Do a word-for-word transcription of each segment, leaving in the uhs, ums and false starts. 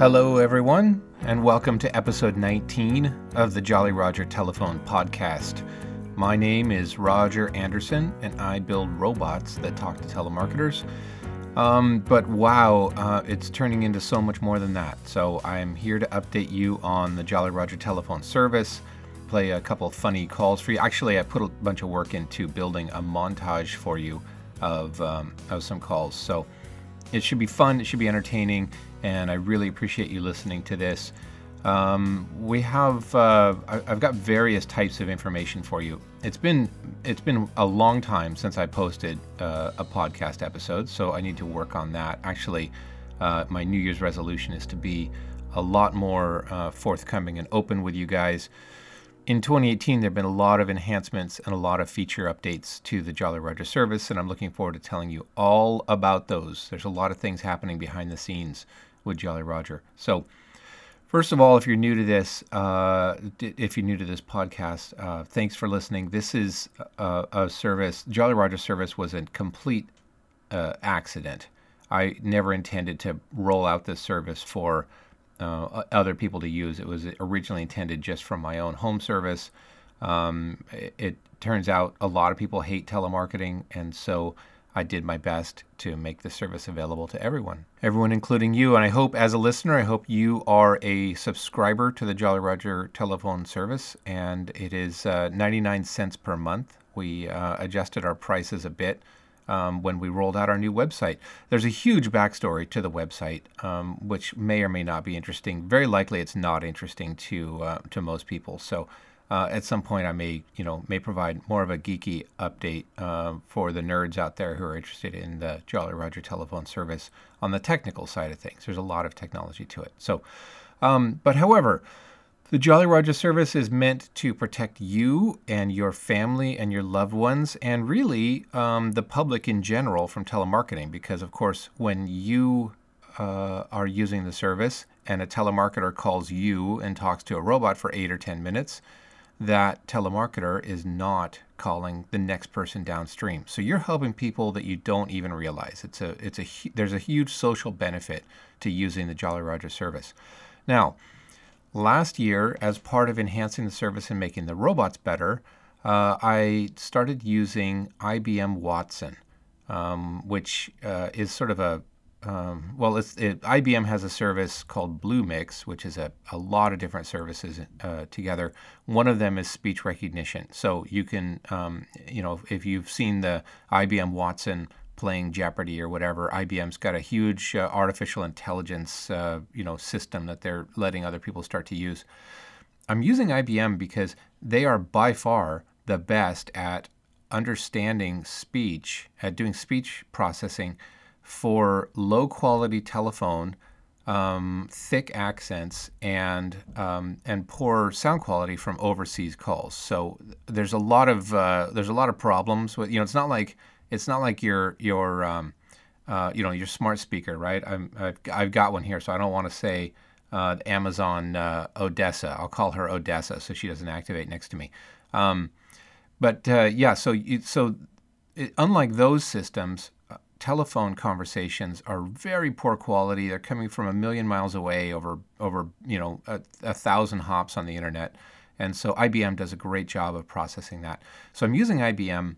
Hello, everyone, and welcome to episode nineteen of the Jolly Roger Telephone podcast. My name is Roger Anderson, and I build robots that talk to telemarketers. Um, but wow, uh, it's turning into so much more than that. So I'm here to update you on the Jolly Roger Telephone service, play a couple of funny calls for you. Actually, I put a bunch of work into building a montage for you of, um, of some calls. So it should be fun, it should be entertaining, and I really appreciate you listening to this. Um, we have, uh, I've got various types of information for you. It's been, it's been a long time since I posted uh, a podcast episode, so I need to work on that. Actually, uh, my New Year's resolution is to be a lot more uh, forthcoming and open with you guys. In twenty eighteen, there have been a lot of enhancements and a lot of feature updates to the Jolly Roger service, and I'm looking forward to telling you all about those. There's a lot of things happening behind the scenes with Jolly Roger. So first of all, if you're new to this, uh, if you're new to this podcast, uh, thanks for listening. This is a, a service, Jolly Roger service was a complete uh, accident. I never intended to roll out this service for Uh, other people to use. It was originally intended just for my own home service. Um, it, it turns out a lot of people hate telemarketing, and so I did my best to make the service available to everyone, everyone including you. And I hope, as a listener, I hope you are a subscriber to the Jolly Roger Telephone service, and it is uh, ninety-nine cents per month. We uh, adjusted our prices a bit Um, when we rolled out our new website. There's a huge backstory to the website, um, which may or may not be interesting. Very likely it's not interesting to uh, to most people. So uh, at some point I may, you know, may provide more of a geeky update uh, for the nerds out there who are interested in the Jolly Roger Telephone service on the technical side of things. There's a lot of technology to it. So, um, but however, the Jolly Roger service is meant to protect you and your family and your loved ones, and really um, the public in general, from telemarketing, because of course when you uh, are using the service and a telemarketer calls you and talks to a robot for eight or ten minutes, that telemarketer is not calling the next person downstream. So you're helping people that you don't even realize. It's a, it's a, there's a huge social benefit to using the Jolly Roger service. Now, last year, as part of enhancing the service and making the robots better, uh, I started using I B M Watson, um, which uh, is sort of a, um, well, it's, it, I B M has a service called BlueMix, which is a, a lot of different services uh, together. One of them is speech recognition. So you can, um, you know, if you've seen the I B M Watson playing Jeopardy or whatever, I B M's got a huge uh, artificial intelligence, uh, you know, system that they're letting other people start to use. I'm using I B M because they are by far the best at understanding speech, at doing speech processing for low-quality telephone, um, thick accents, and um, and poor sound quality from overseas calls. So there's a lot of uh, there's a lot of problems with, you know, it's not like It's not like your your um, uh, you know, your smart speaker, right? I'm, I've I've got one here, so I don't want to say uh, Amazon uh, Odessa. I'll call her Odessa, so she doesn't activate next to me. Um, but uh, yeah, so you, so it, unlike those systems, uh, telephone conversations are very poor quality. They're coming from a million miles away over over you know a, a thousand hops on the internet, and so I B M does a great job of processing that. So I'm using I B M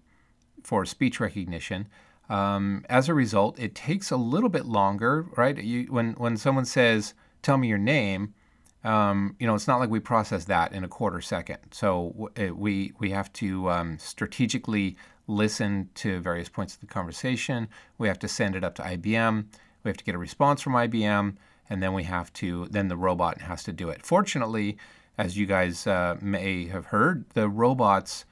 for speech recognition. Um, as a result, it takes a little bit longer, right? You, when when someone says, "Tell me your name," um, you know, it's not like we process that in a quarter second. So we we have to um, strategically listen to various points of the conversation. We have to send it up to I B M. We have to get a response from I B M, and then we have to then the robot has to do it. Fortunately, as you guys uh, may have heard, the robots,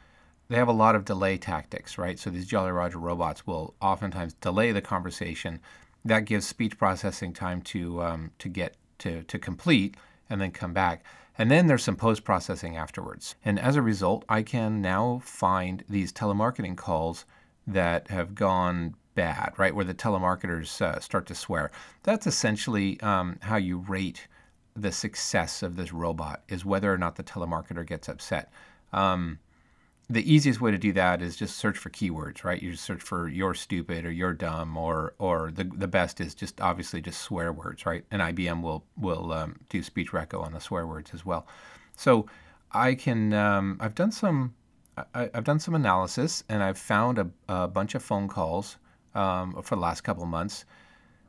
they have a lot of delay tactics, right? So these Jolly Roger robots will oftentimes delay the conversation. That gives speech processing time to um, to get to, to complete and then come back. And then there's some post-processing afterwards. And as a result, I can now find these telemarketing calls that have gone bad, right? Where the telemarketers uh, start to swear. That's essentially um, how you rate the success of this robot, is whether or not the telemarketer gets upset. Um, the easiest way to do that is just search for keywords, right? You just search for "you're stupid" or "you're dumb," or or the the best is just obviously just swear words, right? And I B M will will um, do speech reco on the swear words as well. So I can um, I've done some I, I've done some analysis, and I've found a, a bunch of phone calls um, for the last couple of months.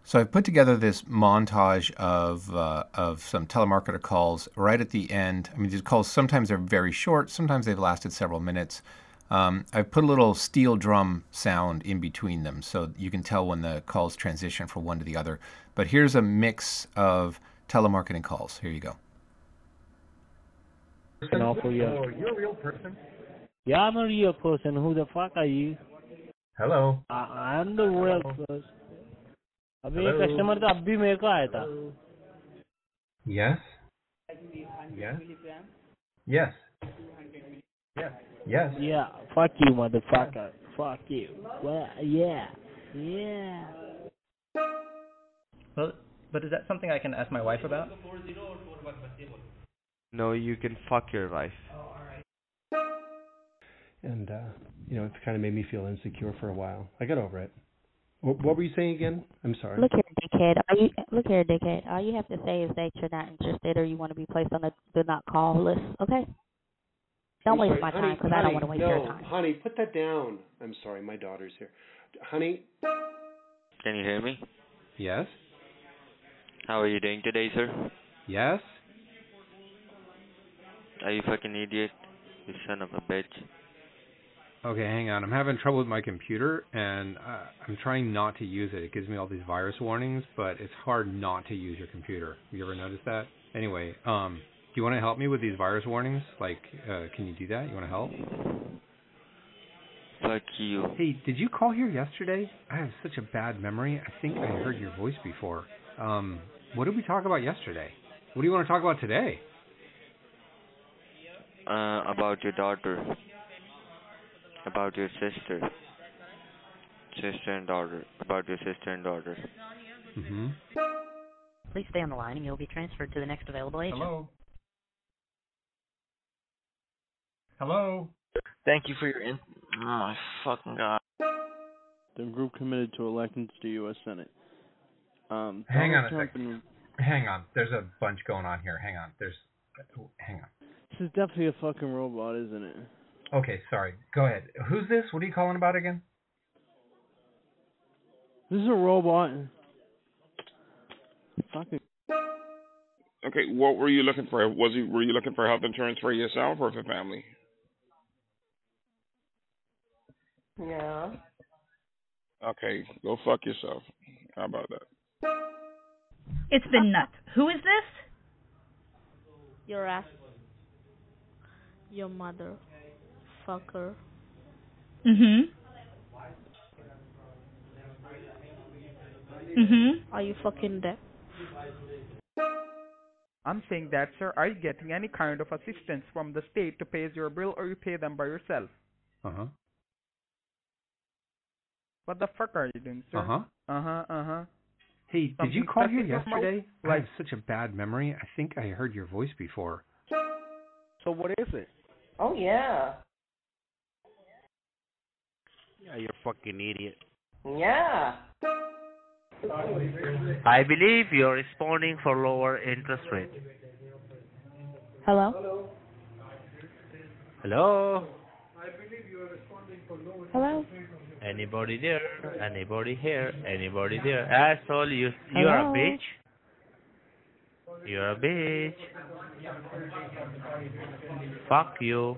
So I've put together this montage of uh, of some telemarketer calls right at the end. I mean, these calls sometimes are very short. Sometimes they've lasted several minutes. Um, I've put a little steel drum sound in between them, so you can tell when the calls transition from one to the other. But here's a mix of telemarketing calls. Here you go. Awful, yeah. Hello, you're a real person? Yeah, I'm a real person. Who the fuck are you? Hello. I, I'm the real Hello. person. अभी एक customer तो अब भी मेरे को आया था। Yes. Yes. Yes. Yes. Yes. Yeah. Fuck you, motherfucker. Fuck you. Well, yeah. Yeah. Well, but is that something I can ask my wife about? No, you can fuck your wife. And uh, you know, it's kind of made me feel insecure for a while. I got over it. What were you saying again? I'm sorry. Look here, dickhead. Are you, look here, dickhead. All you have to say is that you're not interested or you want to be placed on the do not call list, okay? Don't waste my honey, time because I don't want to waste no, your time. Honey, put that down. I'm sorry, my daughter's here. Honey? Can you hear me? Yes. How are you doing today, sir? Yes. Are you fucking idiot? You son of a bitch. Okay, hang on. I'm having trouble with my computer, and uh, I'm trying not to use it. It gives me all these virus warnings, but it's hard not to use your computer. You ever notice that? Anyway, um, do you want to help me with these virus warnings? Like, uh, can you do that? You want to help? Fuck you. Hey, did you call here yesterday? I have such a bad memory. I think I heard your voice before. Um, what did we talk about yesterday? What do you want to talk about today? Uh, about your daughter. About your sister. Sister and daughter. About your sister and daughter. Mm-hmm. Please stay on the line and you'll be transferred to the next available agent. Hello. Hello. Thank you for your in... Oh, my fucking God. The group committed to elections to U S Senate. Um, hang on a Trump second. And... Hang on. There's a bunch going on here. Hang on. There's... Hang on. This is definitely a fucking robot, isn't it? Okay, sorry. Go ahead. Who's this? What are you calling about again? This is a robot. Fucking. Okay, what were you looking for? Was you were you looking for health insurance for yourself or for family? Yeah. Okay, go fuck yourself. How about that? It's been nuts. Who is this? Your ass. Your mother. Fucker. Mhm. Mhm. Are you fucking deaf? I'm saying that, sir. Are you getting any kind of assistance from the state to pay your bill, or you pay them by yourself? Uh huh. What the fuck are you doing, sir? Uh huh. Uh huh. Uh huh. Hey, did Something you call here yesterday? My... I have such a bad memory. I think I heard your voice before. So what is it? Oh yeah. Yeah, you're a fucking idiot. Yeah. I believe you're responding for lower interest rate. Hello? Hello? I believe you are responding for lower Hello? interest rate. Anybody there? Anybody here? Anybody there? Asshole, you, you are a bitch. You're a bitch. Fuck you.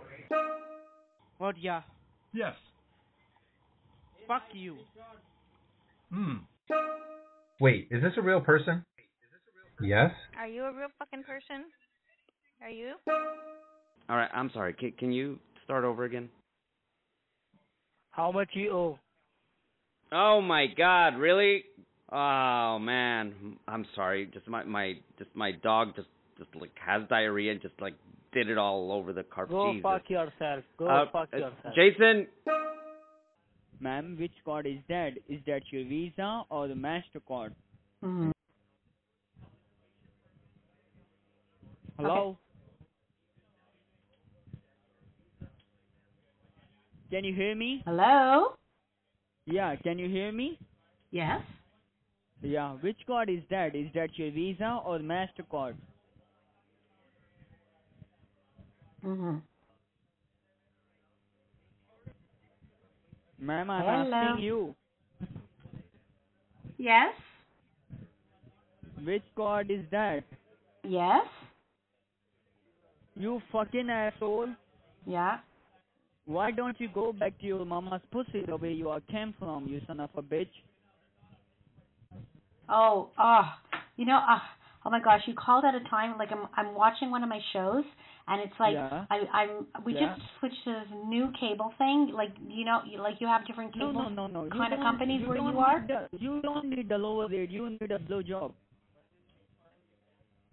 What, yeah? Yes. Fuck you. Hmm. Wait, is this a real person? Yes. Are you a real fucking person? Are you? All right, I'm sorry. Can, can you start over again? How much you owe? Oh my God, really? Oh man, I'm sorry. Just my my just my dog just just like has diarrhea and just like did it all over the carpet. Go Jesus. fuck yourself. Go uh, fuck yourself. Jason. Ma'am, which card is that? Is that your Visa or the MasterCard? Mm-hmm. Hello? Okay. Can you hear me? Hello? Yeah, can you hear me? Yes. Yeah, which card is that? Is that your Visa or MasterCard? Mm-hmm. Ma'am, I'm Hello. asking you. Yes. Which card is that? Yes. You fucking asshole. Yeah. Why don't you go back to your mama's pussy the way you came from, you son of a bitch? Oh, oh, you know, uh, oh my gosh, you called at a time, like I'm I'm watching one of my shows, and it's like, yeah. I, I'm we yeah. just switched to this new cable thing, like, you know, you, like you have different cable no, no, no, no. kind of companies you where you are. The, you don't need the lower rate, you need a blow job.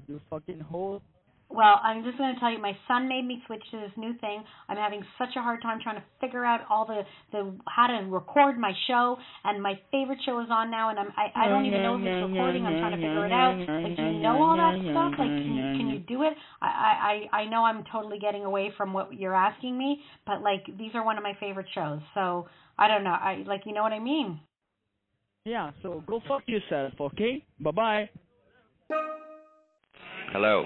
You fucking hoe. Well, I'm just going to tell you, my son made me switch to this new thing. I'm having such a hard time trying to figure out all the, the how to record my show, and my favorite show is on now, and I'm, I, I don't even know who's recording. I'm trying to figure it out. Like, do you know all that stuff? Like, can you, can you do it? I, I, I know I'm totally getting away from what you're asking me, but, like, these are one of my favorite shows. So, I don't know. I Like, you know what I mean? Yeah, so go fuck yourself, okay? Bye-bye. Hello.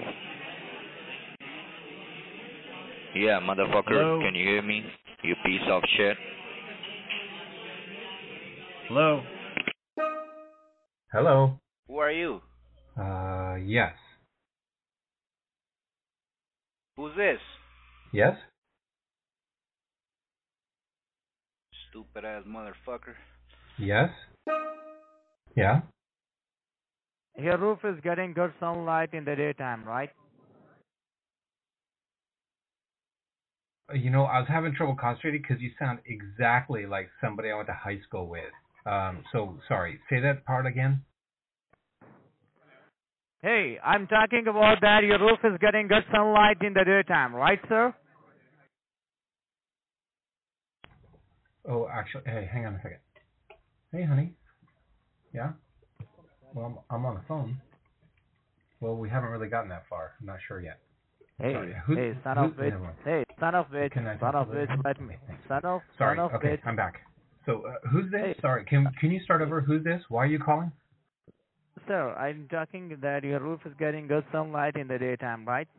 Yeah, motherfucker, Hello? Can you hear me? You piece of shit. Hello? Hello? Who are you? Uh, yes. Who's this? Yes? Stupid ass motherfucker. Yes? Yeah? Your roof is getting good sunlight in the daytime, right? You know, I was having trouble concentrating because you sound exactly like somebody I went to high school with. Um, so, sorry, say that part again. Hey, I'm talking about that your roof is getting good sunlight in the daytime, right, sir? Oh, actually, hey, hang on a second. Hey, honey. Yeah? Well, I'm, I'm on the phone. Well, we haven't really gotten that far. I'm not sure yet. Hey, Sorry, who, hey, son who, of bitch! Hey, son of bitch! Son of bitch! Let me. Son of. Sorry. Son of okay, bitch. I'm back. So, uh, who's this? Hey. Sorry, can can you start over? Who's this? Why are you calling? Sir, I'm talking that your roof is getting good sunlight in the daytime, right?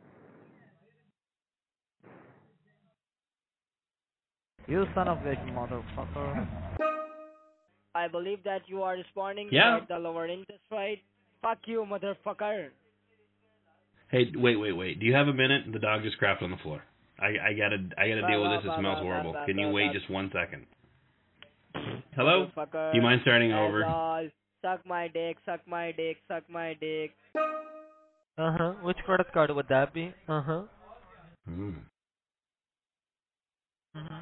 You son of bitch, motherfucker! I believe that you are responding yeah. to the lower interest rate. Fuck you, motherfucker! Hey, wait, wait, wait. Do you have a minute? The dog just crapped on the floor. I, I gotta, I gotta deal with this. It smells horrible. Can you wait just one second? Hello? Do you mind starting over? Suck my dick, suck my dick, suck my dick. Uh-huh. Which credit card would that be? Uh-huh. Mm. Uh-huh.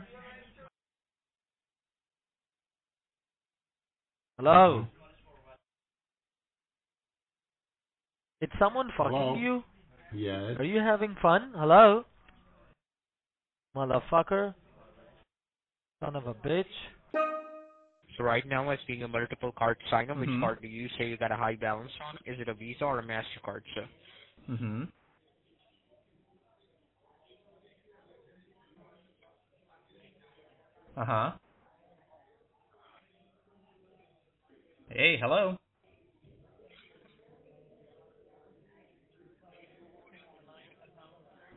Hello? Did someone fucking Hello? you? Yes. Are you having fun? Hello? Motherfucker. Son of a bitch. So right now I see a multiple card sign up. Mm-hmm. Which card do you say you got a high balance on? Is it a Visa or a MasterCard, sir? Mm-hmm. Uh-huh. Hey, hello.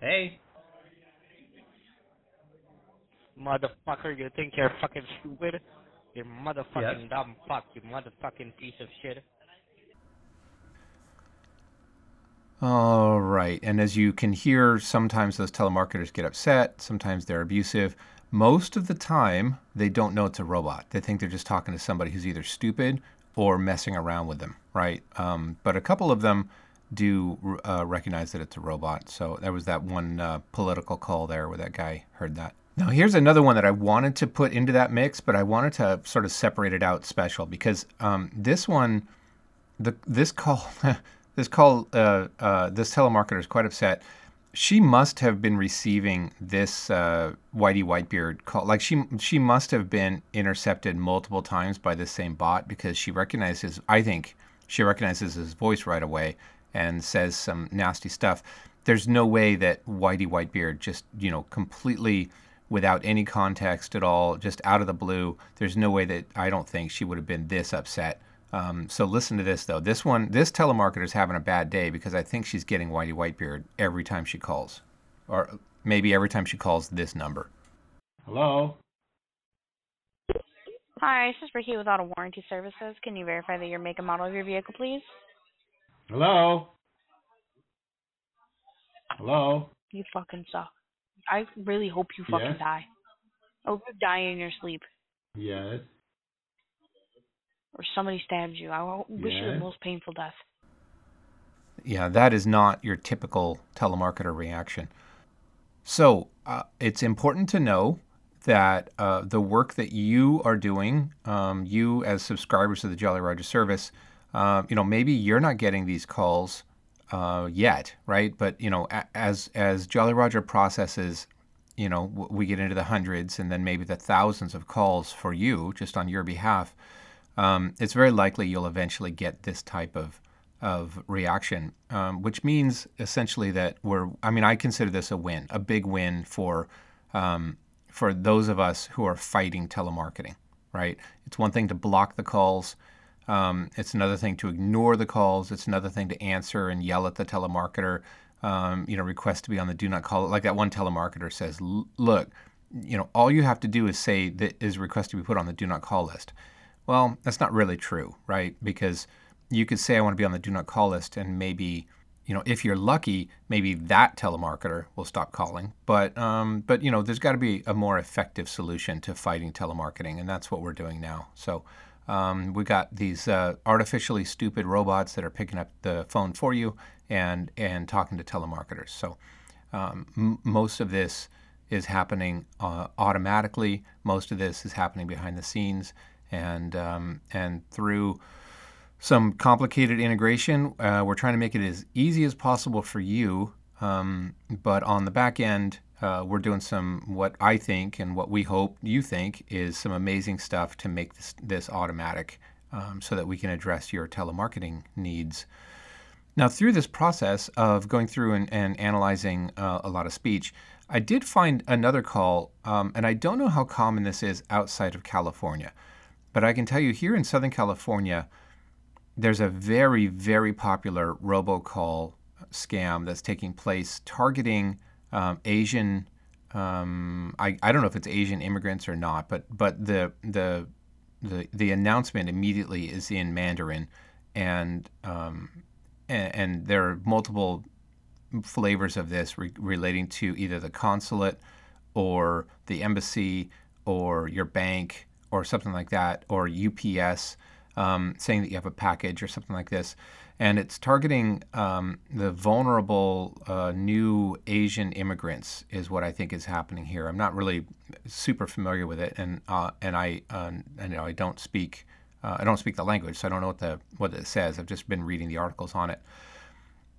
Hey. Motherfucker, you think you're fucking stupid? You motherfucking yes. dumb fuck, you motherfucking piece of shit. All right. And as you can hear, sometimes those telemarketers get upset. Sometimes they're abusive. Most of the time, they don't know it's a robot. They think they're just talking to somebody who's either stupid or messing around with them, right? Um, but a couple of them do uh, recognize that it's a robot. So there was that one uh, political call there where that guy heard that. Now here's another one that I wanted to put into that mix, but I wanted to sort of separate it out special because um, this one, the this call, this call, uh, uh, this telemarketer is quite upset. She must have been receiving this uh, Whitey Whitebeard call. Like she she must have been intercepted multiple times by this same bot because she recognizes, I think she recognizes his voice right away and says some nasty stuff. There's no way that Whitey Whitebeard just, you know, completely without any context at all, just out of the blue. There's no way that I don't think she would have been this upset. Um, so listen to this, though. This one, this telemarketer's having a bad day because I think she's getting Whitey Whitebeard every time she calls, or maybe every time she calls this number. Hello? Hi, this is Ricky with Auto Warranty Services. Can you verify that your make and model of your vehicle, please? Hello? Hello? You fucking suck. I really hope you fucking yes. die. I hope you die in your sleep. Yes. Or somebody stabs you. I wish yes. you the most painful death. Yeah, that is not your typical telemarketer reaction. So uh, it's important to know that uh, the work that you are doing, um, you as subscribers of the Jolly Roger service, uh, you know, maybe you're not getting these calls uh, yet, right? But, you know, as as Jolly Roger processes, you know, w- we get into the hundreds and then maybe the thousands of calls for you just on your behalf. Um, it's very likely you'll eventually get this type of of reaction, um, which means essentially that we're, I mean, I consider this a win, a big win for um, for those of us who are fighting telemarketing, right? It's one thing to block the calls. Um, it's another thing to ignore the calls. It's another thing to answer and yell at the telemarketer, um, you know, request to be on the do not call. Like that one telemarketer says, look, you know, all you have to do is say that is request to be put on the do not call list. Well, that's not really true, right? Because you could say, I want to be on the do not call list, and maybe, you know, if you're lucky, maybe that telemarketer will stop calling. But, um, but you know, there's got to be a more effective solution to fighting telemarketing, and that's what we're doing now. So um, we got these uh, artificially stupid robots that are picking up the phone for you and and talking to telemarketers. So um, m- most of this is happening uh, automatically. Most of this is happening behind the scenes. And um, and through some complicated integration, uh, we're trying to make it as easy as possible for you. Um, but on the back end, uh, we're doing some what I think and what we hope you think is some amazing stuff to make this, this automatic um, so that we can address your telemarketing needs. Now, through this process of going through and, and analyzing uh, a lot of speech, I did find another call, um, and I don't know how common this is outside of California. But I can tell you here in Southern California, there's a very, very popular robocall scam that's taking place targeting um, Asian, um, I, I don't know if it's Asian immigrants or not, but but the the the, the announcement immediately is in Mandarin, and, um, and, and there are multiple flavors of this re- relating to either the consulate or the embassy or your bank or something like that, or U P S, um, saying that you have a package or something like this. And it's targeting um, the vulnerable uh, new Asian immigrants is what I think is happening here. I'm not really super familiar with it, and uh, and I um, and, you know, I don't speak uh, I don't speak the language, so I don't know what the what it says. I've just been reading the articles on it.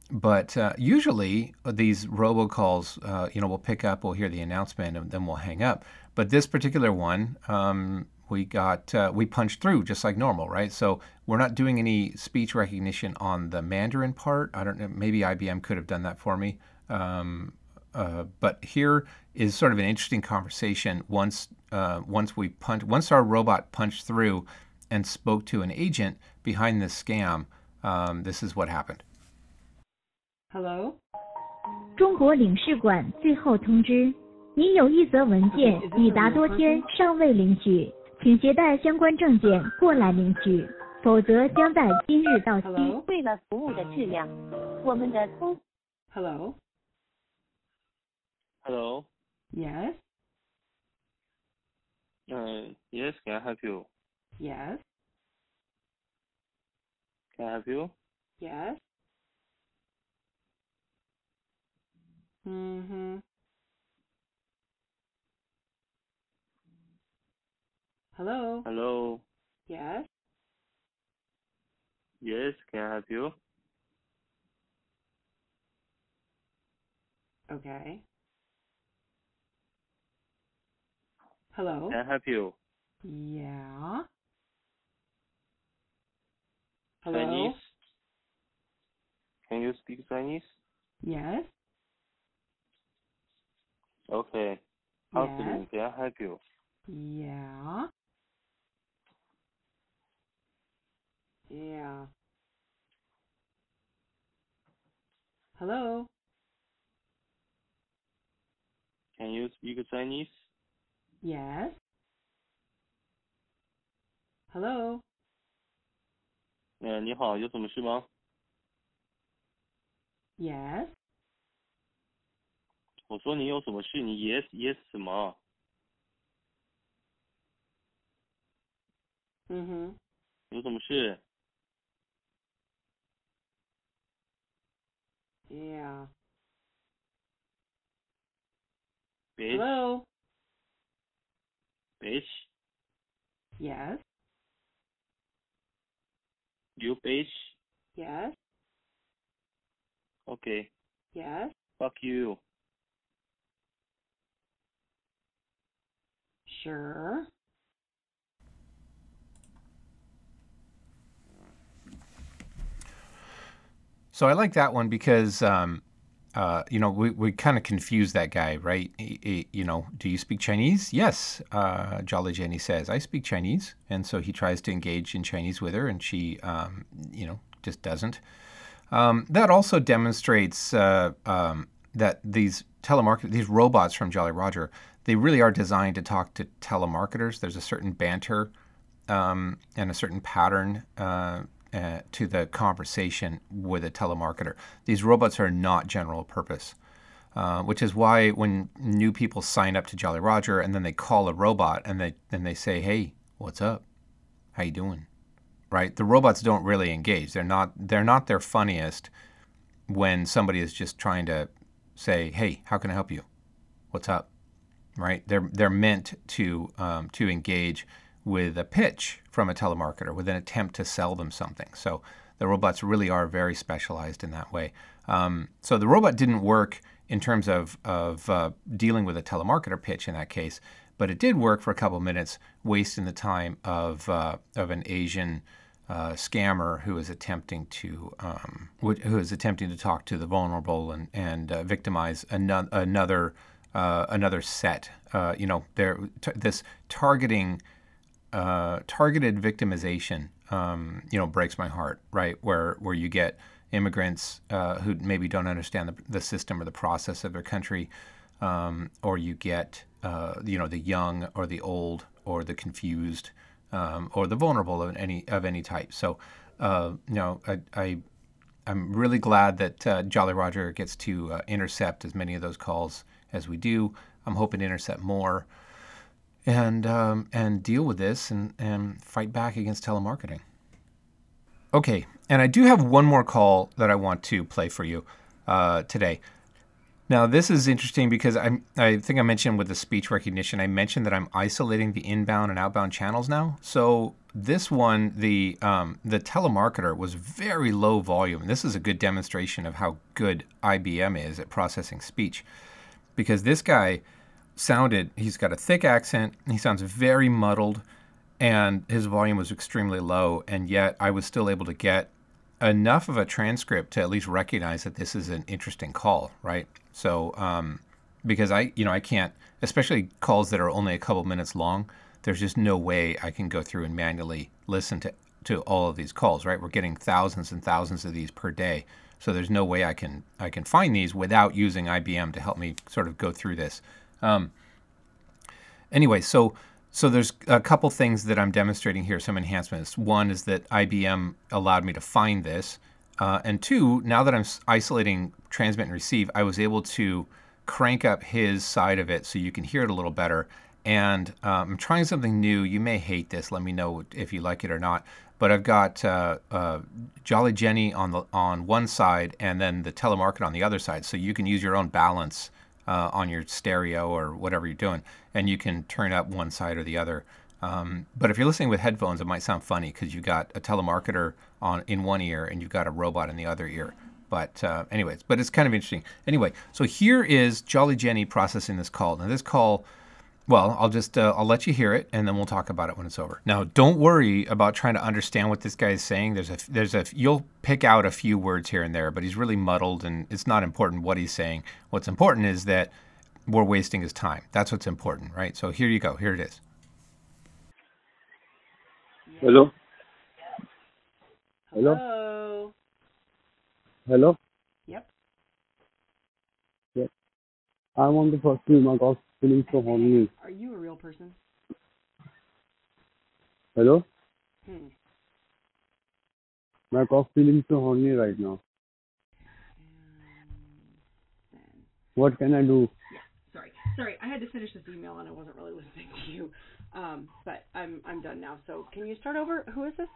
But uh, usually these robocalls, uh, you know, we'll pick up, we'll hear the announcement, and then we'll hang up. But this particular one, um, we got uh, we punched through just like normal, right? So we're not doing any speech recognition on the Mandarin part. I don't know. Maybe I B M could have done that for me. Um, uh, but here is sort of an interesting conversation. Once uh, once we punch, once our robot punched through and spoke to an agent behind this scam, um, this is what happened. Hello. 中国领事馆最后通知，您有一则文件已达多天尚未领取，请携带相关证件过来领取，否则将在今日到期。为了服务的质量，我们的通。 Hello. Hello. Yes. Uh, yes. Can I help you? Yes. Can I help you? Yes. Mm-hmm. Hello. Hello. Yes. Yes, can I help you? Okay. Hello. Can I help you? Yeah. Hello. Chinese? Can you speak Chinese? Yes. Okay. How can I help you? Yeah. Yeah. Hello? Can you speak Chinese? Yes. Hello? 你好, 有什么事吗? Yes. 我说你有什么事,你 yes, yes 什么? Mm-hmm. 有什么事? Yeah. Bitch. Hello? Bitch? Yes. You bitch? Yes. Okay. Yes. Fuck you. Sure. So I like that one because, um, uh, you know, we, we kind of confuse that guy, right? He, he, you know, do you speak Chinese? Yes, uh, Jolly Jenny says, I speak Chinese. And so he tries to engage in Chinese with her, and she, um, you know, just doesn't. Um, that also demonstrates uh, um, that these telemarket these robots from Jolly Roger, they really are designed to talk to telemarketers. There's a certain banter um, and a certain pattern uh Uh, to the conversation with a telemarketer. These robots are not general purpose, uh, which is why when new people sign up to Jolly Roger and then they call a robot and they then they say, "Hey, what's up? How you doing?" Right? The robots don't really engage. They're not they're not their funniest when somebody is just trying to say, "Hey, how can I help you? What's up?" Right? They're they're meant to um, to engage with a pitch from a telemarketer, with an attempt to sell them something. So the robots really are very specialized in that way. Um, so the robot didn't work in terms of, of uh, dealing with a telemarketer pitch in that case, but it did work for a couple minutes, wasting the time of uh, of an Asian uh, scammer who is attempting to um, who is attempting to talk to the vulnerable and and uh, victimize another another uh, another set. Uh, you know, there t- this targeting. Uh, targeted victimization, um, you know, breaks my heart, right? Where where you get immigrants uh, who maybe don't understand the, the system or the process of their country, um, or you get, uh, you know, the young or the old or the confused um, or the vulnerable of any of any type. So, uh, you know, I, I I'm really glad that uh, Jolly Roger gets to uh, intercept as many of those calls as we do. I'm hoping to intercept more. And um, and deal with this and, and fight back against telemarketing. Okay, and I do have one more call that I want to play for you uh, today. Now this is interesting because I I think I mentioned with the speech recognition, I mentioned that I'm isolating the inbound and outbound channels now. So this one, the um, the telemarketer was very low volume. This is a good demonstration of how good I B M is at processing speech, because this guy. Sounded, he's got a thick accent, he sounds very muddled, and his volume was extremely low, and yet I was still able to get enough of a transcript to at least recognize that this is an interesting call, right? So, um, because I, you know, I can't, especially calls that are only a couple minutes long, there's just no way I can go through and manually listen to, to all of these calls, right? We're getting thousands and thousands of these per day, so there's no way I can, I can find these without using I B M to help me sort of go through this. Um, anyway, so so there's a couple things that I'm demonstrating here, some enhancements. One is that I B M allowed me to find this. Uh, and two, now that I'm isolating transmit and receive, I was able to crank up his side of it so you can hear it a little better. And um, I'm trying something new. You may hate this. Let me know if you like it or not. But I've got uh, uh, Jolly Jenny on the on one side and then the telemarketer on the other side. So you can use your own balance Uh, on your stereo or whatever you're doing, and you can turn up one side or the other. Um, but if you're listening with headphones, it might sound funny because you've got a telemarketer on in one ear and you've got a robot in the other ear. But uh, anyways, but it's kind of interesting. Anyway, so here is Jolly Jenny processing this call. Now this call, well, I'll just uh, I'll let you hear it and then we'll talk about it when it's over. Now don't worry about trying to understand what this guy is saying. There's a there's a you'll pick out a few words here and there, but he's really muddled and it's not important what he's saying. What's important is that we're wasting his time. That's what's important, right? So here you go. Here it is. Hello? Hello? Hello? Hello? Yep. Yep. I want the first team. I got feeling so horny. Are you a real person? Hello? Hmm. My cough feeling so horny right now. Um, what can I do? Yeah, sorry. Sorry, I had to finish this email and I wasn't really listening to you. Um, but I'm I'm done now. So can you start over? Who is this?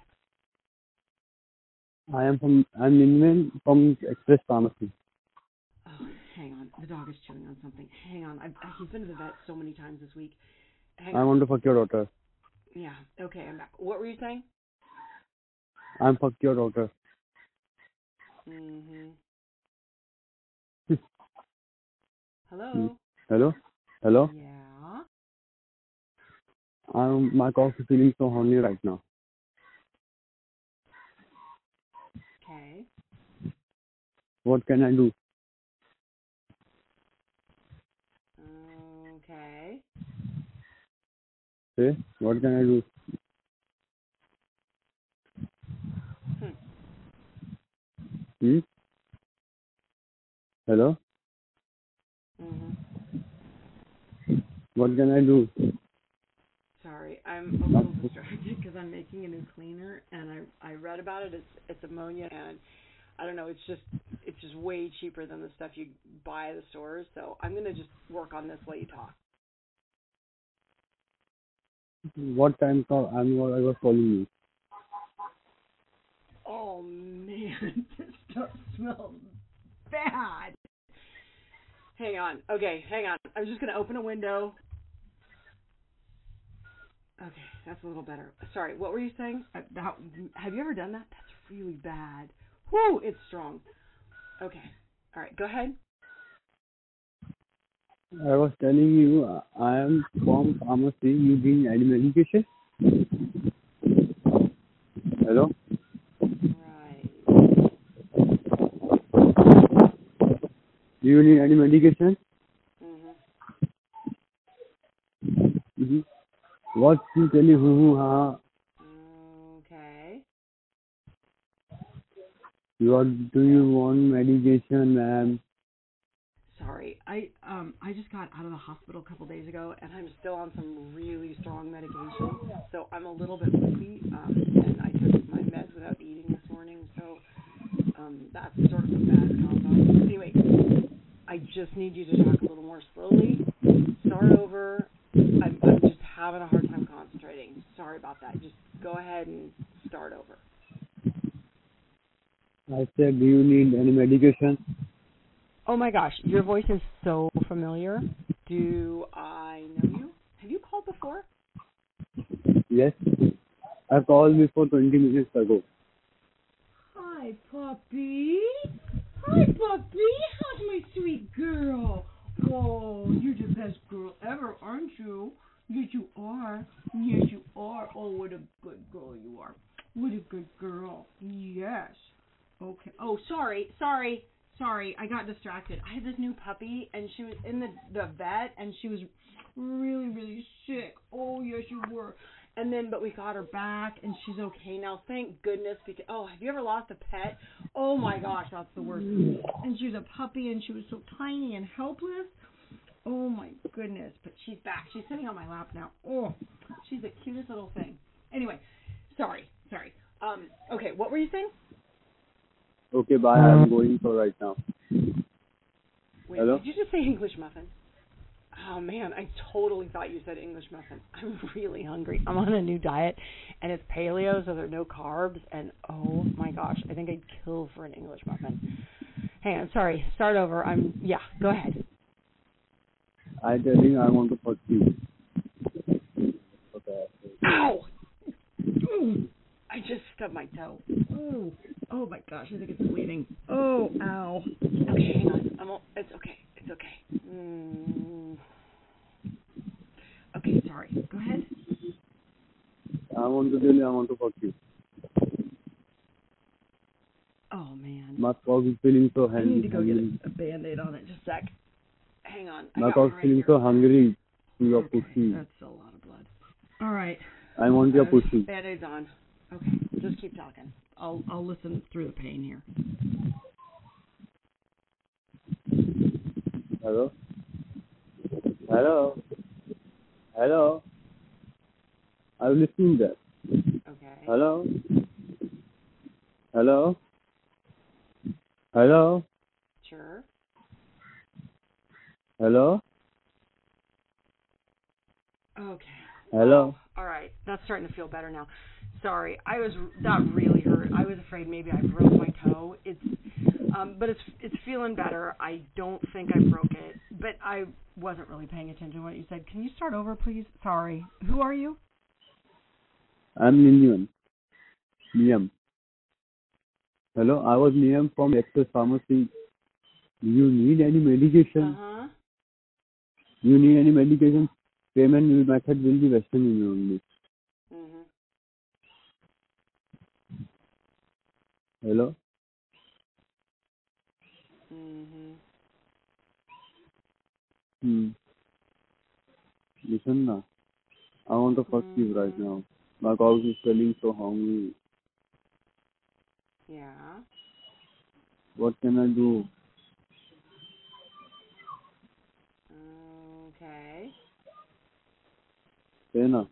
I am from I'm Lin Wen from Express Pharmacy. Oh, hang on. The dog is chewing on something. Hang on. I've, he's been to the vet so many times this week. Hang I on. want to fuck your daughter. Yeah. Okay, I'm back. What were you saying? I'm fuck your daughter. Mm-hmm. Hello? Hello? Hello? Yeah? I'm, my cough is feeling so horny right now. Okay. What can I do? Okay. Hey, what can I do? Hmm? Hello? Mm-hmm. What can I do? Sorry, I'm a little distracted because I'm making a new cleaner, and I I read about it. It's it's ammonia, and I don't know. It's just it's just way cheaper than the stuff you buy at the stores. So I'm gonna just work on this while you talk. What time call? I'm I was calling you. Oh man, this stuff smells bad. Hang on. Okay, hang on. I'm just going to open a window. Okay, that's a little better. Sorry, what were you saying? About, have you ever done that? That's really bad. Whoo, it's strong. Okay, all right, go ahead. I was telling you, uh, I am from pharmacy. You've been medication? Hello? Do you need any medication? Mm-hmm. Mm-hmm. What you tell you? Hoo, hoo, ha. Okay. What do you want medication, ma'am? Sorry, I um I just got out of the hospital a couple days ago, and I'm still on some really strong medication, so I'm a little bit loopy, um, and I took my meds without eating this morning, so um that's sort of a bad combo. Anyway. I just need you to talk a little more slowly. Start over. I'm, I'm just having a hard time concentrating. Sorry about that. Just go ahead and start over. I said, do you need any medication? Oh, my gosh. Your voice is so familiar. Do I know you? Have you called before? Yes. I called before twenty minutes ago. Hi, puppy. Hi, puppy. How's my sweet girl? Oh, you're the best girl ever, aren't you? Yes, you are. Yes, you are. Oh, what a good girl you are. What a good girl. Yes. Okay. Oh, sorry. Sorry. Sorry. I got distracted. I had this new puppy, and she was in the, the vet, and she was really, really sick. Oh, yes, you were. And then, but we got her back, and she's okay now. Thank goodness. Because, oh, have you ever lost a pet? Oh, my gosh, that's the worst. And she was a puppy, and she was so tiny and helpless. Oh, my goodness. But she's back. She's sitting on my lap now. Oh, she's the cutest little thing. Anyway, sorry, sorry. Um, okay, what were you saying? Okay, bye. I'm going for right now. Wait, hello? Did you just say English muffin? Oh, man, I totally thought you said English muffin. I'm really hungry. I'm on a new diet, and it's paleo, so there are no carbs. And, oh, my gosh, I think I'd kill for an English muffin. Hang on, sorry. Start over. I'm, yeah, go ahead. I tell you, I want to fuck you. Okay. Ow! I just stubbed my toe. Oh, oh my gosh, I think it's bleeding. Oh, ow. Okay, hang on. I'm all, it's okay. It's okay. Mm. Okay, sorry. Go ahead. I want to tell you, I want to fuck you. Oh, man. My fog is feeling so handy. I need to go get a, a Band-Aid on it. Just a sec. hang on. I now I'm feeling so hungry. Your okay, pussy. That's a lot of blood. All right. I want your pussy. Band-aids on. Okay, just keep talking. I'll I'll listen through the pain here. Hello. Hello. Hello. I'm listening there. Okay. Hello. Hello. Hello. Sure. Hello. Okay. Hello. Oh, all right. That's starting to feel better now. Sorry, I was that really hurt. I was afraid maybe I broke my toe. It's, um, but it's it's feeling better. I don't think I broke it, but I wasn't really paying attention to what you said. Can you start over, please? Sorry. Who are you? I'm Lin Wen. Niamh. Hello, I was Niamh from Express Pharmacy. Do you need any medication? Uh-huh. You need any medication? Payment method will be Western Union only. Mm-hmm. Hello? Mm-hmm. Hmm. Listen now. I want to fuck mm-hmm. you right now. My cow is feeling so hungry. Yeah. What can I do? Okay. Pena,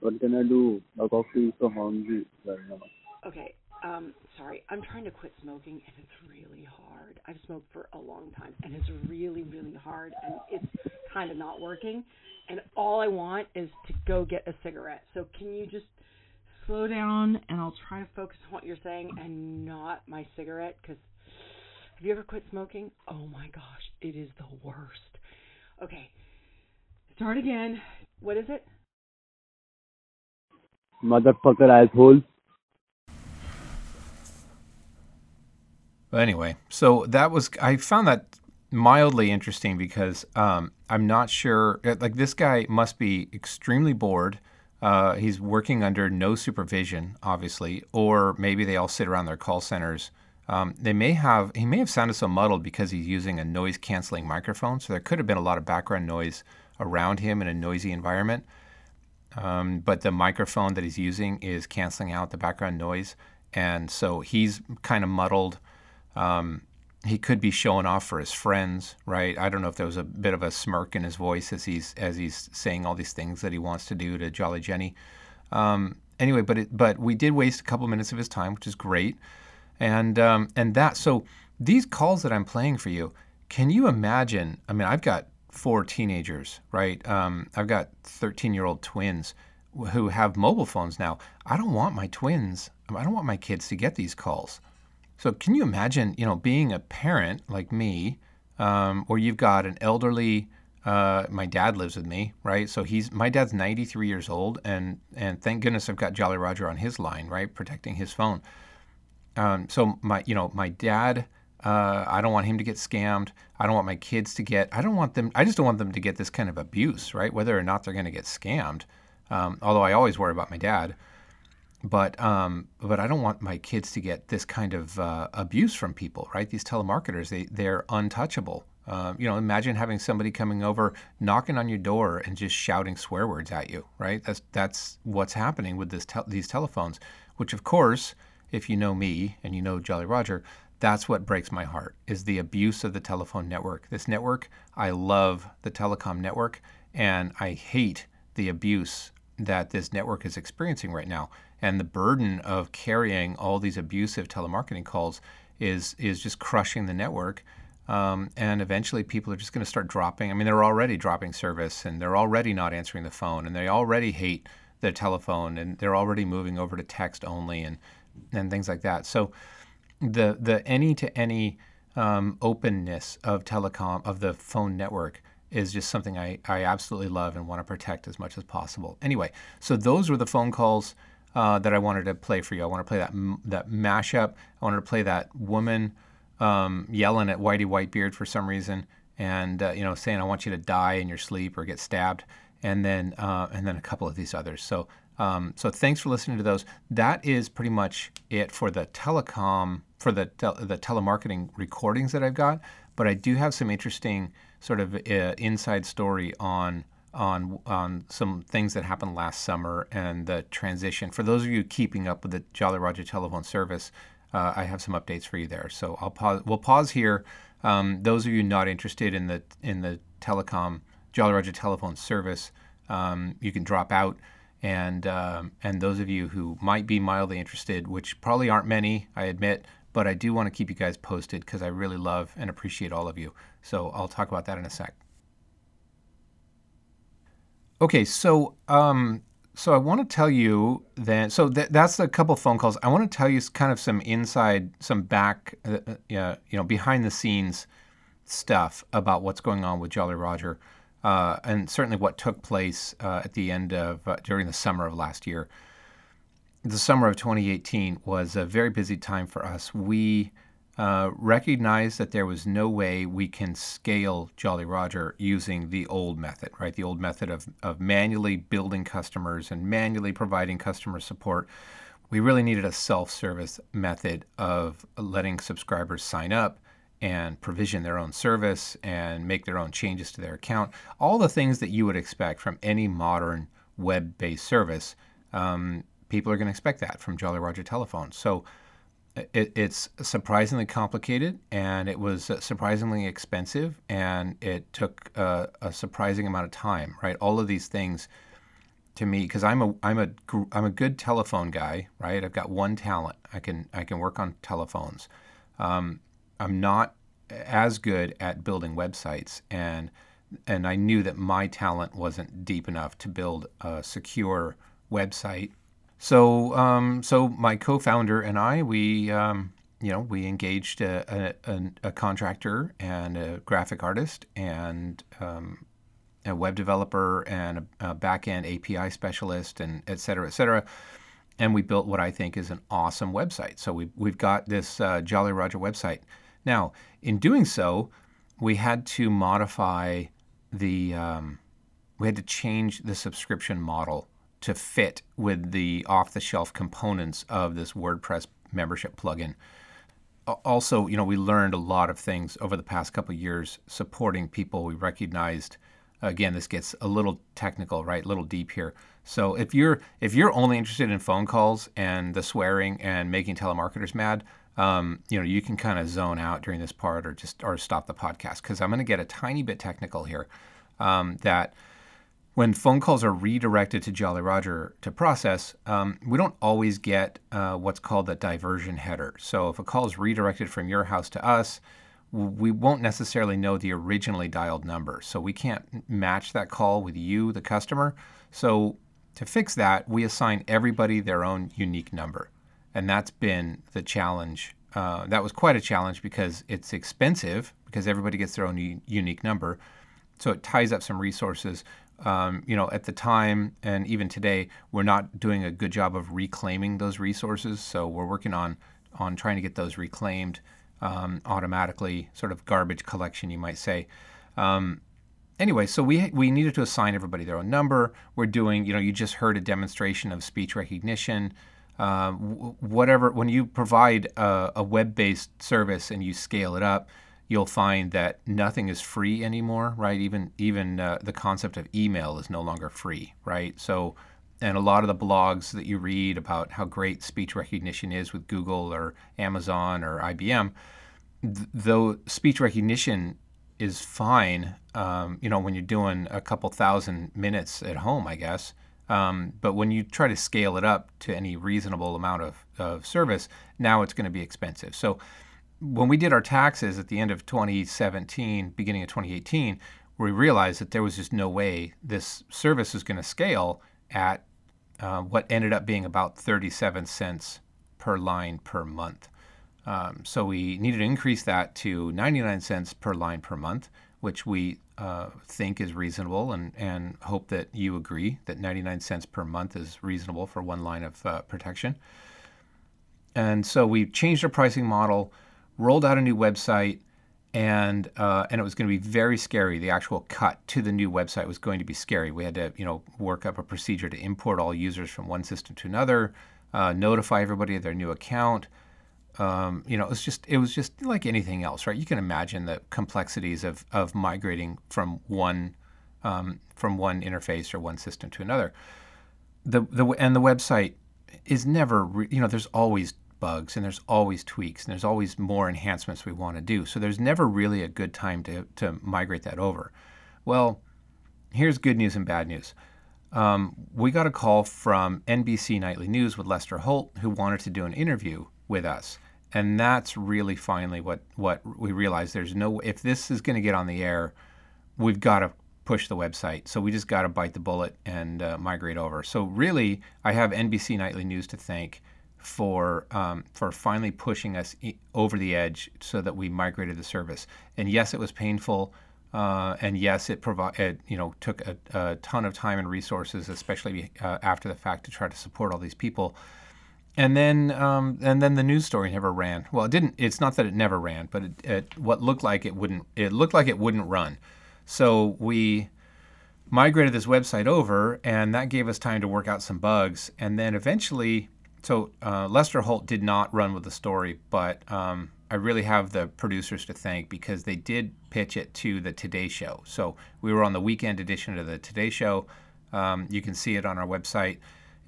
what can I do? My coffee is so hungry right now. Okay, um, sorry. I'm trying to quit smoking, and it's really hard. I've smoked for a long time, and it's really, really hard, and it's kind of not working. And all I want is to go get a cigarette. So can you just slow down, and I'll try to focus on what you're saying and not my cigarette? Because have you ever quit smoking? Oh, my gosh, it is the worst. Okay. Start again. What is it? Motherfucker asshole. Anyway, so that was, I found that mildly interesting because um, I'm not sure, like this guy must be extremely bored. Uh, he's working under no supervision, obviously, or maybe they all sit around their call centers. Um, they may have, he may have sounded so muddled because he's using a noise canceling microphone. So there could have been a lot of background noise around him in a noisy environment. Um, but the microphone that he's using is canceling out the background noise. And so he's kind of muddled. Um, he could be showing off for his friends, right? I don't know if there was a bit of a smirk in his voice as he's as he's saying all these things that he wants to do to Jolly Jenny. Um, anyway, but it, but we did waste a couple minutes of his time, which is great. And um, and that, so these calls that I'm playing for you, can you imagine? I mean, I've got four teenagers, right? Um, I've got thirteen-year-old twins who have mobile phones now. I don't want my twins, I don't want my kids to get these calls. So can you imagine, you know, being a parent like me, um, or you've got an elderly, uh, my dad lives with me, right? So he's, my dad's ninety-three years old, and and thank goodness I've got Jolly Roger on his line, right? Protecting his phone. Um, so my, you know, my dad, Uh, I don't want him to get scammed. I don't want my kids to get, I don't want them, I just don't want them to get this kind of abuse, right? Whether or not they're going to get scammed. Um, although I always worry about my dad, but, um, but I don't want my kids to get this kind of, uh, abuse from people, right? These telemarketers, they, they're untouchable. Uh, you know, imagine having somebody coming over, knocking on your door and just shouting swear words at you, right? That's, that's what's happening with this, te- these telephones, which of course, if you know me and you know Jolly Roger, that's what breaks my heart, is the abuse of the telephone network. This network, I love the telecom network, and I hate the abuse that this network is experiencing right now. And the burden of carrying all these abusive telemarketing calls is is just crushing the network. Um, and eventually people are just going to start dropping. I mean, they're already dropping service, and they're already not answering the phone, and they already hate the telephone, and they're already moving over to text only and, and things like that. So the the any-to-any um, openness of telecom, of the phone network, is just something I, I absolutely love and want to protect as much as possible. Anyway, so those were the phone calls uh, that I wanted to play for you. I want to play that that mashup. I wanted to play that woman um, yelling at Whitey Whitebeard for some reason and uh, you know, saying, I want you to die in your sleep or get stabbed, and then uh, and then a couple of these others. So um, so thanks for listening to those. That is pretty much it for the telecom, for the, tel- the telemarketing recordings that I've got. But I do have some interesting sort of uh, inside story on on on some things that happened last summer and the transition. For those of you keeping up with the Jolly Roger Telephone service, uh, I have some updates for you there. So I'll pause. We'll pause here. Um, those of you not interested in the in the telecom Jolly Roger Telephone service, um, you can drop out. And um, and those of you who might be mildly interested, which probably aren't many, I admit, but I do want to keep you guys posted because I really love and appreciate all of you. So I'll talk about that in a sec. Okay, so um, so I want to tell you that, so th- that's a couple phone calls. I want to tell you kind of some inside, some back, uh, uh, you know, behind the scenes stuff about what's going on with Jolly Roger. Uh, and certainly what took place uh, at the end of, uh, during the summer of last year. The summer of twenty eighteen was a very busy time for us. We uh, recognized that there was no way we can scale Jolly Roger using the old method, right? The old method of, of manually building customers and manually providing customer support. We really needed a self-service method of letting subscribers sign up and provision their own service and make their own changes to their account, all the things that you would expect from any modern web-based service. Um, people are going to expect that from Jolly Roger Telephone. So it, it's surprisingly complicated, and it was surprisingly expensive, and it took uh, a surprising amount of time, right? All of these things to me, because I'm a I'm a I'm a good telephone guy, right? I've got one talent. I can I can work on telephones. Um, I'm not as good at building websites, and and I knew that my talent wasn't deep enough to build a secure website. So um, so my co-founder and I, we um, you know we engaged a, a, a contractor and a graphic artist and um, a web developer and a, a back-end A P I specialist, and et cetera, et cetera. And we built what I think is an awesome website. So we we've got this uh, Jolly Roger website. Now, in doing so, we had to modify the, um, we had to change the subscription model to fit with the off-the-shelf components of this WordPress membership plugin. Also, you know, we learned a lot of things over the past couple of years supporting people. We recognized, again, this gets a little technical, right? A little deep here. So if you're if you're only interested in phone calls and the swearing and making telemarketers mad, Um, you know, you can kind of zone out during this part, or just or stop the podcast, because I'm going to get a tiny bit technical here. Um, that when phone calls are redirected to Jolly Roger to process, um, we don't always get uh, what's called a diversion header. So if a call is redirected from your house to us, we won't necessarily know the originally dialed number. So we can't match that call with you, the customer. So to fix that, we assign everybody their own unique number. And that's been the challenge. Uh, that was quite a challenge because it's expensive, because everybody gets their own u- unique number. So it ties up some resources. Um, you know, at the time and even today, we're not doing a good job of reclaiming those resources. So we're working on on trying to get those reclaimed um, automatically, sort of garbage collection, you might say. Um, Anyway, so we we needed to assign everybody their own number. We're doing, you know, you just heard a demonstration of speech recognition. Uh, whatever, when you provide a, a web-based service and you scale it up, you'll find that nothing is free anymore, right? Even even uh, the concept of email is no longer free, right? So, and a lot of the blogs that you read about how great speech recognition is with Google or Amazon or I B M, th- though speech recognition is fine, um, you know, when you're doing a couple thousand minutes at home, I guess. Um, but when you try to scale it up to any reasonable amount of, of service, now it's going to be expensive. So when we did our taxes at the end of twenty seventeen, beginning of twenty eighteen, we realized that there was just no way this service was going to scale at uh, what ended up being about thirty-seven cents per line per month. Um, so we needed to increase that to ninety-nine cents per line per month, which we uh, think is reasonable, and, and hope that you agree that ninety-nine cents per month is reasonable for one line of uh, protection. And so we changed our pricing model, rolled out a new website, and uh, and it was going to be very scary. The actual cut to the new website was going to be scary. We had to, you know, work up a procedure to import all users from one system to another, uh, notify everybody of their new account. Um, you know, it was just it was just like anything else, right? You can imagine the complexities of of migrating from one um, from one interface or one system to another. The the and the website is never, re- you know, there's always bugs and there's always tweaks and there's always more enhancements we want to do. So there's never really a good time to to migrate that over. Well, here's good news and bad news. Um, we got a call from N B C Nightly News with Lester Holt, who wanted to do an interview with us. And that's really finally what, what we realized. There's no, if this is going to get on the air, we've got to push the website. So we just got to bite the bullet and uh, migrate over. So really, I have N B C Nightly News to thank for um, for finally pushing us e- over the edge so that we migrated the service. And yes, it was painful. Uh, and yes, it provided, you know, took a, a ton of time and resources, especially uh, after the fact, to try to support all these people. And then, um, and then the news story never ran. Well, it didn't. It's not that it never ran, but it, it, what looked like it wouldn't. It looked like it wouldn't run. So we migrated this website over, and that gave us time to work out some bugs. And then eventually, so uh, Lester Holt did not run with the story, but um, I really have the producers to thank because they did pitch it to the Today Show. So we were on the weekend edition of the Today Show. Um, you can see it on our website.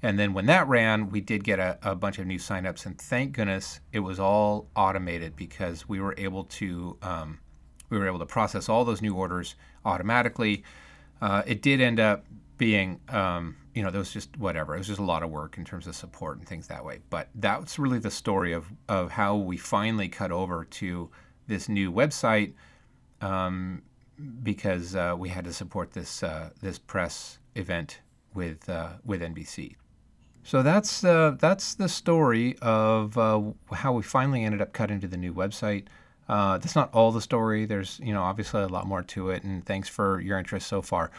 And then when that ran, we did get a, a bunch of new signups, and thank goodness it was all automated because we were able to um, we were able to process all those new orders automatically. Uh, it did end up being um, you know there was just whatever it was just a lot of work in terms of support and things that way. But that's really the story of of how we finally cut over to this new website um, because uh, we had to support this uh, this press event with uh, with N B C. So that's uh, that's the story of uh, how we finally ended up cutting to the new website. Uh, that's not all the story. There's, you know, obviously a lot more to it, and thanks for your interest so far.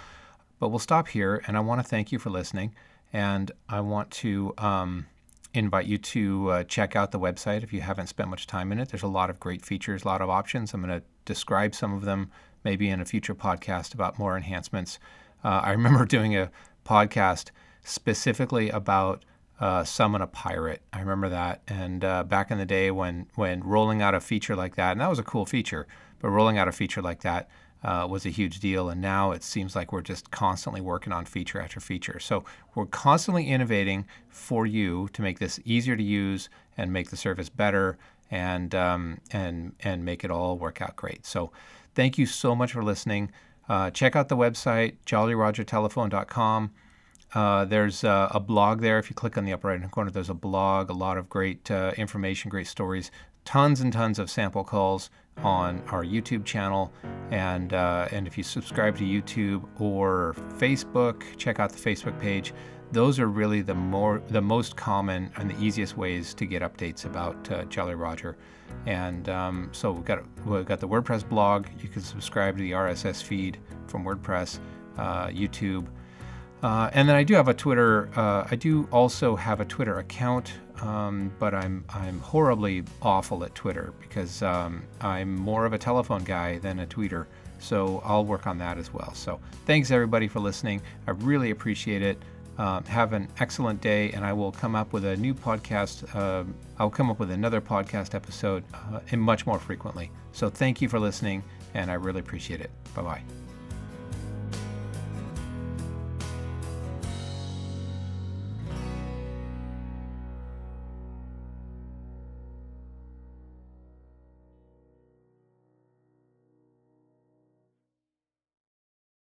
But we'll stop here, and I want to thank you for listening, and I want to um, invite you to uh, check out the website if you haven't spent much time in it. There's a lot of great features, a lot of options. I'm going to describe some of them maybe in a future podcast about more enhancements. Uh, I remember doing a podcast specifically about uh, Summon a Pirate. I remember that. And uh, back in the day when when rolling out a feature like that, and that was a cool feature, but rolling out a feature like that uh, was a huge deal. And now it seems like we're just constantly working on feature after feature. So we're constantly innovating for you to make this easier to use and make the service better and um, and and make it all work out great. So thank you so much for listening. Uh, check out the website, jolly roger telephone dot com. Uh, there's uh, a blog there. If you click on the upper right-hand corner, there's a blog, a lot of great uh, information, great stories, tons and tons of sample calls on our YouTube channel. And, uh, and if you subscribe to YouTube or Facebook, check out the Facebook page. Those are really the more the most common and the easiest ways to get updates about uh, Jolly Roger. And um, so we've got we've got the WordPress blog. You can subscribe to the R S S feed from WordPress, uh, YouTube, uh, and then I do have a Twitter. Uh, I do also have a Twitter account, um, but I'm I'm horribly awful at Twitter because um, I'm more of a telephone guy than a tweeter. So I'll work on that as well. So thanks everybody for listening. I really appreciate it. Um, have an excellent day, and I will come up with a new podcast. Uh, I'll come up with another podcast episode uh, and much more frequently. So thank you for listening, and I really appreciate it. Bye-bye.